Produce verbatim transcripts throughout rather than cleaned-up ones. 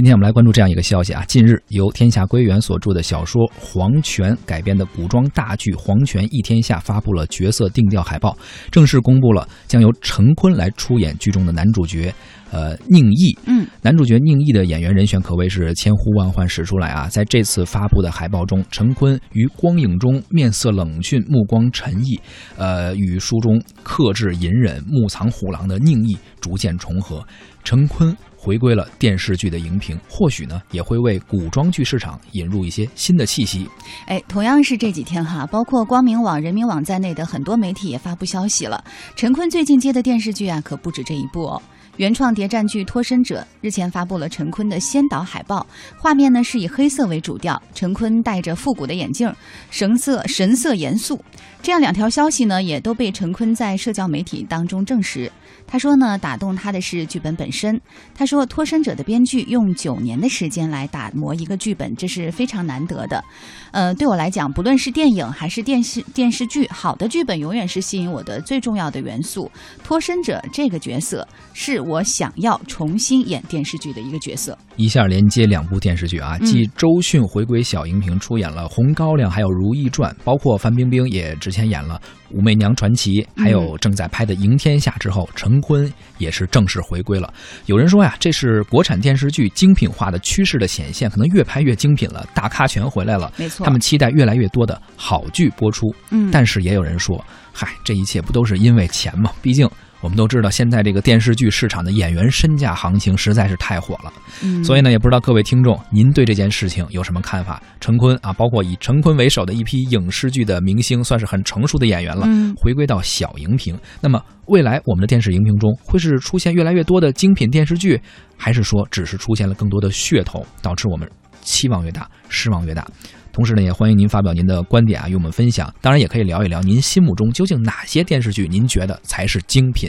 今天我们来关注这样一个消息啊，近日由天下归元所著的小说《黄泉》改编的古装大剧《黄泉一天下》发布了角色定调海报，正式公布了将由陈坤来出演剧中的男主角呃，宁毅。嗯，男主角宁毅的演员人选可谓是千呼万唤始出来啊！在这次发布的海报中，陈坤于光影中面色冷峻，目光沉毅，呃，与书中克制隐忍、目藏虎狼的宁毅逐渐重合。陈坤回归了电视剧的荧屏，或许呢也会为古装剧市场引入一些新的气息。哎，同样是这几天哈，包括光明网、人民网在内的很多媒体也发布消息了。陈坤最近接的电视剧啊，可不止这一部哦。原创谍战剧《脱身者》日前发布了陈坤的先导海报，画面呢是以黑色为主调，陈坤戴着复古的眼镜，神色神色严肃。这样两条消息呢，也都被陈坤在社交媒体当中证实。他说呢，打动他的是剧本本身。他说，《脱身者》的编剧用九年的时间来打磨一个剧本，这是非常难得的。呃，对我来讲，不论是电影还是电视电视剧，好的剧本永远是吸引我的最重要的元素。脱身者这个角色是我。我想要重新演电视剧的一个角色，一下连接两部电视剧啊，继周迅回归小荧屏出演了《红高粱》还有《如懿传》，包括范冰冰也之前演了《武媚娘传奇》，还有正在拍的《赢天下》之后，陈坤也是正式回归了。有人说呀，这是国产电视剧精品化的趋势的显现，可能越拍越精品了，大咖全回来了，没错，他们期待越来越多的好剧播出。嗯，但是也有人说，嗨，这一切不都是因为钱吗？毕竟我们都知道现在这个电视剧市场的演员身价行情实在是太火了，嗯，所以呢也不知道各位听众您对这件事情有什么看法。陈坤啊，包括以陈坤为首的一批影视剧的明星，算是很成熟的演员了，嗯，回归到小荧屏，那么未来我们的电视荧屏中会是出现越来越多的精品电视剧，还是说只是出现了更多的噱头，导致我们期望越大失望越大？同时呢，也欢迎您发表您的观点啊，与我们分享。当然，也可以聊一聊您心目中究竟哪些电视剧您觉得才是精品。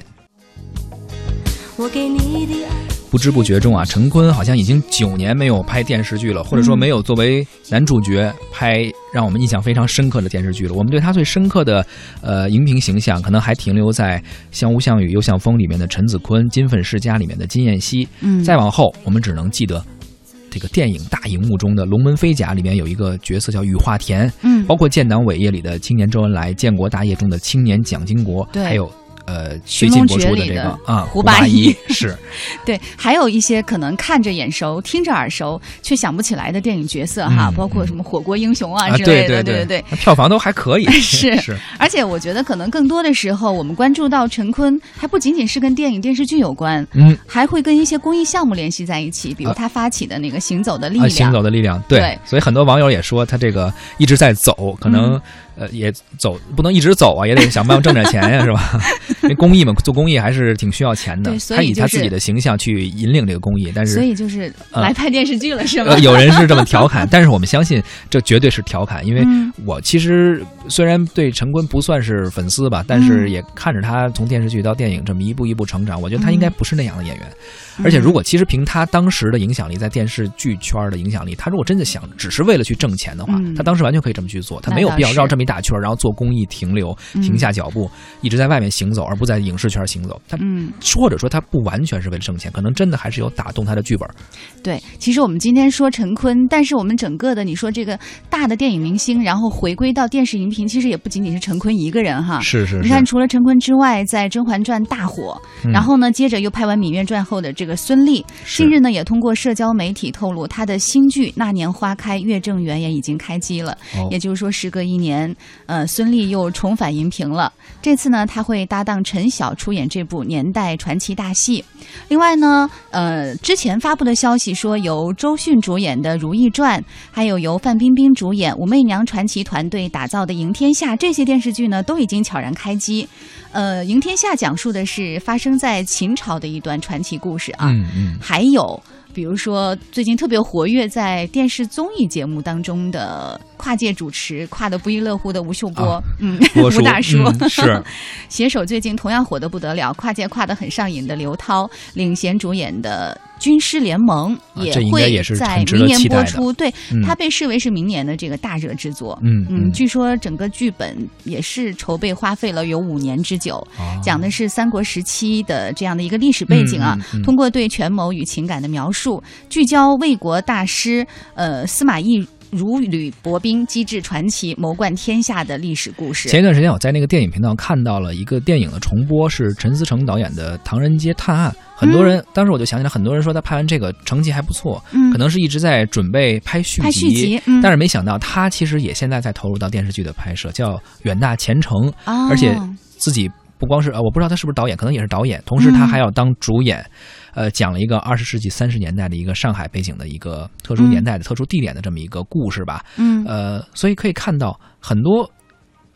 我给你的爱。不知不觉中啊，陈坤好像已经九年没有拍电视剧了，或者说没有作为男主角拍让我们印象非常深刻的电视剧了。我们对他最深刻的呃荧屏形象，可能还停留在《像雾像雨又像风》里面的陈子坤，《金粉世家》里面的金燕西。嗯，再往后，我们只能记得。这个电影大荧幕中的《龙门飞甲》里面有一个角色叫雨化田，嗯，包括《建党伟业》里的青年周恩来，《建国大业》中的青年蒋经国，还有呃最近播出的这个啊、嗯、胡八一是，对，还有一些可能看着眼熟、听着耳熟却想不起来的电影角色哈，嗯、包括什么《火锅英雄》啊之类的，啊、对对 对, 对, 对票房都还可以是是。而且我觉得可能更多的时候，我们关注到陈坤，还不仅仅是跟电影、电视剧有关，嗯，还会跟一些公益项目联系在一起，比如他发起的那个《行走的力量》啊。行走的力量，对，对所以很多网友也说他这个一直在走，可能、嗯。呃，也走不能一直走啊，也得想办法挣点钱呀、啊，是吧？因为公益嘛，做公益还是挺需要钱的。对，所以就是、他以他自己的形象去引领这个公益，但是所以就是来拍电视剧了，嗯、是吧、呃？有人是这么调侃，但是我们相信这绝对是调侃，因为我其实虽然对陈坤不算是粉丝吧，但是也看着他从电视剧到电影这么一步一步成长，我觉得他应该不是那样的演员。嗯、而且，如果其实凭他当时的影响力，在电视剧圈的影响力，他如果真的想只是为了去挣钱的话，嗯、他当时完全可以这么去做，他没有必要绕这么。一大圈，然后做公益停留，停下脚步，嗯、一直在外面行走，而不在影视圈行走。他、嗯、或者说他不完全是为了挣钱，可能真的还是有打动他的剧本。对，其实我们今天说陈坤，但是我们整个的你说这个大的电影明星，然后回归到电视荧屏，其实也不仅仅是陈坤一个人哈。是是是。你看，除了陈坤之外，在《甄嬛传》大火，嗯、然后呢，接着又拍完《芈月传》后的这个孙俪，近日呢也通过社交媒体透露，他的新剧《那年花开月正圆》也已经开机了。哦、也就是说，时隔一年。呃，孙俪又重返荧屏了。这次呢，她会搭档陈晓出演这部年代传奇大戏。另外呢，呃，之前发布的消息说，由周迅主演的《如懿传》，还有由范冰冰主演《武媚娘传奇》团队打造的《赢天下》，这些电视剧呢，都已经悄然开机。呃，《赢天下》讲述的是发生在秦朝的一段传奇故事啊。嗯嗯。还有。比如说，最近特别活跃在电视综艺节目当中的跨界主持，跨得不亦乐乎的吴秀波，啊、嗯，吴大叔、嗯、是，携手最近同样火得不得了，跨界跨得很上瘾的刘涛，领衔主演的军师联盟也会在明年播出，对，它被视为是明年的这个大热之作。嗯嗯，据说整个剧本也是筹备花费了有五年之久，讲的是三国时期的这样的一个历史背景啊。通过对权谋与情感的描述，聚焦魏国大师呃司马懿如履薄冰、机智传奇、谋冠天下的历史故事。前一段时间我在那个电影频道看到了一个电影的重播，是陈思诚导演的《唐人街探案》。很多人、嗯、当时我就想起来，很多人说他拍完这个成绩还不错、嗯、可能是一直在准备拍续集, 拍续集、嗯、但是没想到他其实也现在在投入到电视剧的拍摄，叫《远大前程》、哦、而且自己不光是啊，我不知道他是不是导演，可能也是导演，同时他还要当主演、嗯、呃，讲了一个二十世纪三十年代的一个上海背景的一个特殊年代的、嗯、特殊地点的这么一个故事吧。嗯，呃，所以可以看到很多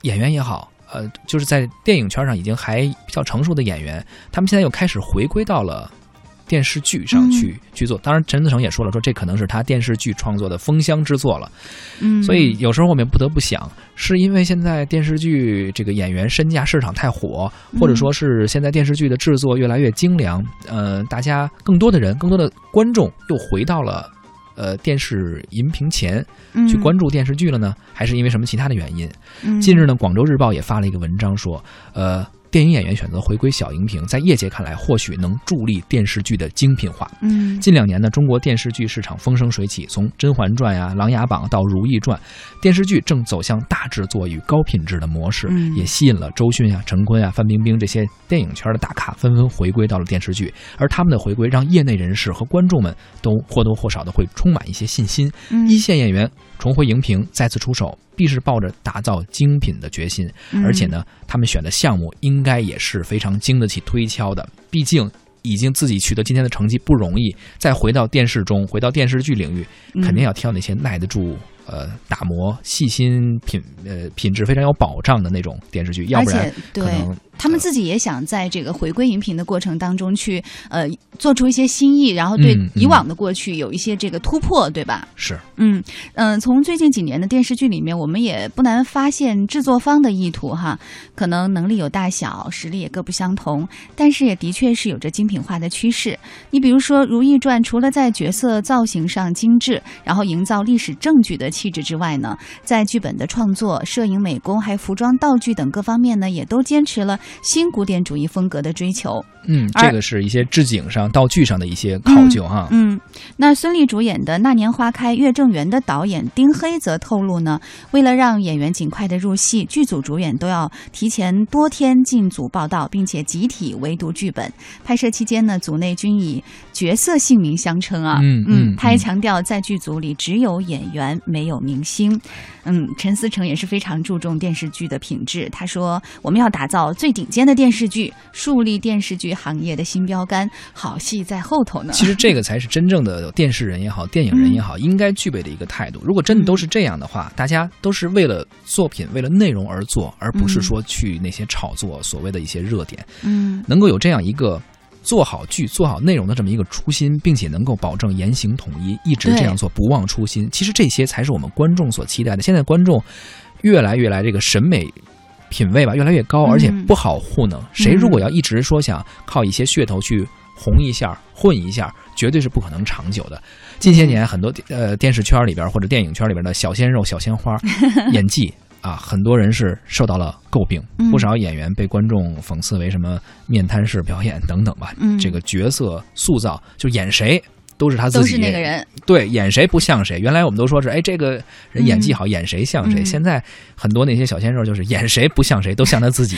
演员也好，呃，就是在电影圈上已经还比较成熟的演员，他们现在又开始回归到了电视剧上去、嗯、去做。当然陈思诚也说了，说这可能是他电视剧创作的封箱之作了。嗯，所以有时候我们不得不想，是因为现在电视剧这个演员身价市场太火，或者说是现在电视剧的制作越来越精良，呃大家更多的人更多的观众又回到了呃电视荧屏前去关注电视剧了呢，还是因为什么其他的原因？近日呢，广州日报也发了一个文章说，呃电影演员选择回归小荧屏，在业界看来或许能助力电视剧的精品化。嗯，近两年呢，中国电视剧市场风生水起，从《甄嬛传》啊、《琅琊榜》到《如懿传》，电视剧正走向大制作与高品质的模式，嗯、也吸引了周迅啊、陈坤啊、范冰冰这些电影圈的大咖纷纷回归到了电视剧。而他们的回归，让业内人士和观众们都或多或少的会充满一些信心。嗯、一线演员重回荧屏，再次出手，必是抱着打造精品的决心，而且呢，他们选的项目应该也是非常经得起推敲的，毕竟已经自己取得今天的成绩不容易，再回到电视中，回到电视剧领域，肯定要挑那些耐得住呃打磨、细心、品呃品质非常有保障的那种电视剧，要不然可能他们自己也想在这个回归荧屏的过程当中去呃做出一些新意，然后对以往的过去有一些这个突破，嗯、对吧？是，嗯嗯、呃，从最近几年的电视剧里面，我们也不难发现制作方的意图哈，可能能力有大小，实力也各不相同，但是也的确是有着精品化的趋势。你比如说《如懿传》，除了在角色造型上精致，然后营造历史证据的气质之外呢，在剧本的创作、摄影、美工，还有服装、道具等各方面呢，也都坚持了新古典主义风格的追求。嗯，这个是一些置景上、道具上的一些考究哈。嗯，嗯那孙俪主演的《那年花开》，《月正圆》的导演丁黑则透露呢，为了让演员尽快的入戏，剧组主演都要提前多天进组报道，并且集体围读剧本。拍摄期间呢，组内均以角色姓名相称啊。嗯嗯，他还强调，在剧组里只有演员，没有明星。嗯，陈思诚也是非常注重电视剧的品质，他说我们要打造最顶尖的电视剧，树立电视剧行业的新标杆，好戏在后头呢。其实这个才是真正的电视人也好，电影人也好，嗯、应该具备的一个态度。如果真的都是这样的话，嗯、大家都是为了作品、为了内容而做，而不是说去那些炒作所谓的一些热点。嗯，能够有这样一个做好剧、做好内容的这么一个初心，并且能够保证言行统一，一直这样做，不忘初心。其实这些才是我们观众所期待的。现在观众越来越来这个审美品味吧越来越高，而且不好糊弄。嗯、谁如果要一直说想靠一些噱头去红一下、混一下，绝对是不可能长久的。近些年很多呃电视圈里边或者电影圈里边的小鲜肉、小鲜花演技啊，很多人是受到了诟病，不少演员被观众讽刺为什么面瘫式表演等等吧。嗯、这个角色塑造就演谁都是他自己，都是那个人，对，演谁不像谁。原来我们都说是，哎，这个人演技好，嗯、演谁像谁。嗯、现在很多那些小鲜肉就是演谁不像谁，都像他自己。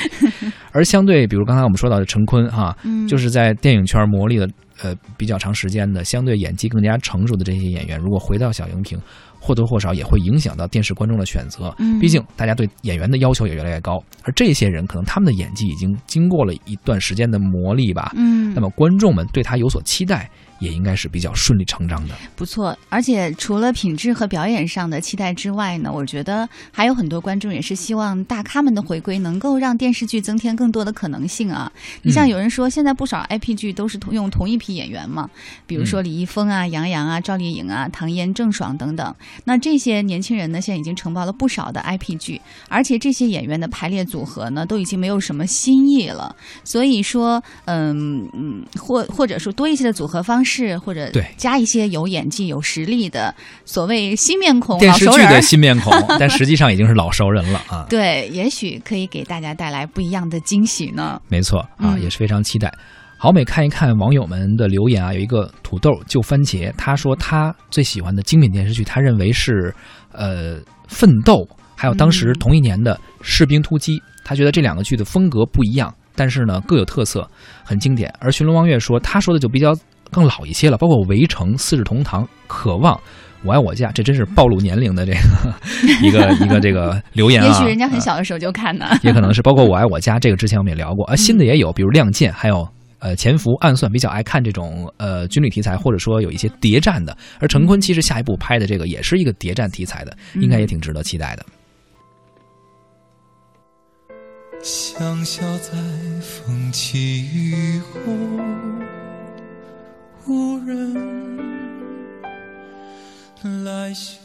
而相对，比如刚才我们说到的陈坤哈，嗯、就是在电影圈磨砺了呃比较长时间的，相对演技更加成熟的这些演员，如果回到小荧屏，或多或少也会影响到电视观众的选择。嗯、毕竟大家对演员的要求也越来越高，而这些人可能他们的演技已经经过了一段时间的磨砺吧。嗯，那么观众们对他有所期待，也应该是比较顺理成章的。不错，而且除了品质和表演上的期待之外呢，我觉得还有很多观众也是希望大咖们的回归能够让电视剧增添更多的可能性啊。你像有人说，现在不少 I P 剧都是用同一批演员嘛，比如说李易峰啊、杨洋啊、赵丽颖啊、唐嫣、郑爽等等。那这些年轻人呢，现在已经承包了不少的 I P 剧，而且这些演员的排列组合呢，都已经没有什么新意了。所以说，嗯嗯，或或者说多一些的组合方式。视或者加一些有演技有实力的所谓新面孔，电视剧的新面孔但实际上已经是老熟人了啊。对，也许可以给大家带来不一样的惊喜呢。没错啊、嗯、也是非常期待。好，每看一看网友们的留言啊，有一个土豆就番茄，他说他最喜欢的精品电视剧，他认为是呃奋斗，还有当时同一年的士兵突击，他觉得这两个剧的风格不一样，但是呢各有特色，很经典。而寻龙望月说，他说的就比较更老一些了，包括围城、四世同堂、渴望、我爱我家，这真是暴露年龄的这个一个一个这个留言啊。也许人家很小的时候就看呢，也可能是包括我爱我家这个之前我们也聊过啊，新的也有，比如亮剑，还有呃，潜伏、暗算，比较爱看这种呃军旅题材，或者说有一些谍战的。而陈坤其实下一步拍的这个也是一个谍战题材的，应该也挺值得期待的。香消在风起雨后，无人来嗅。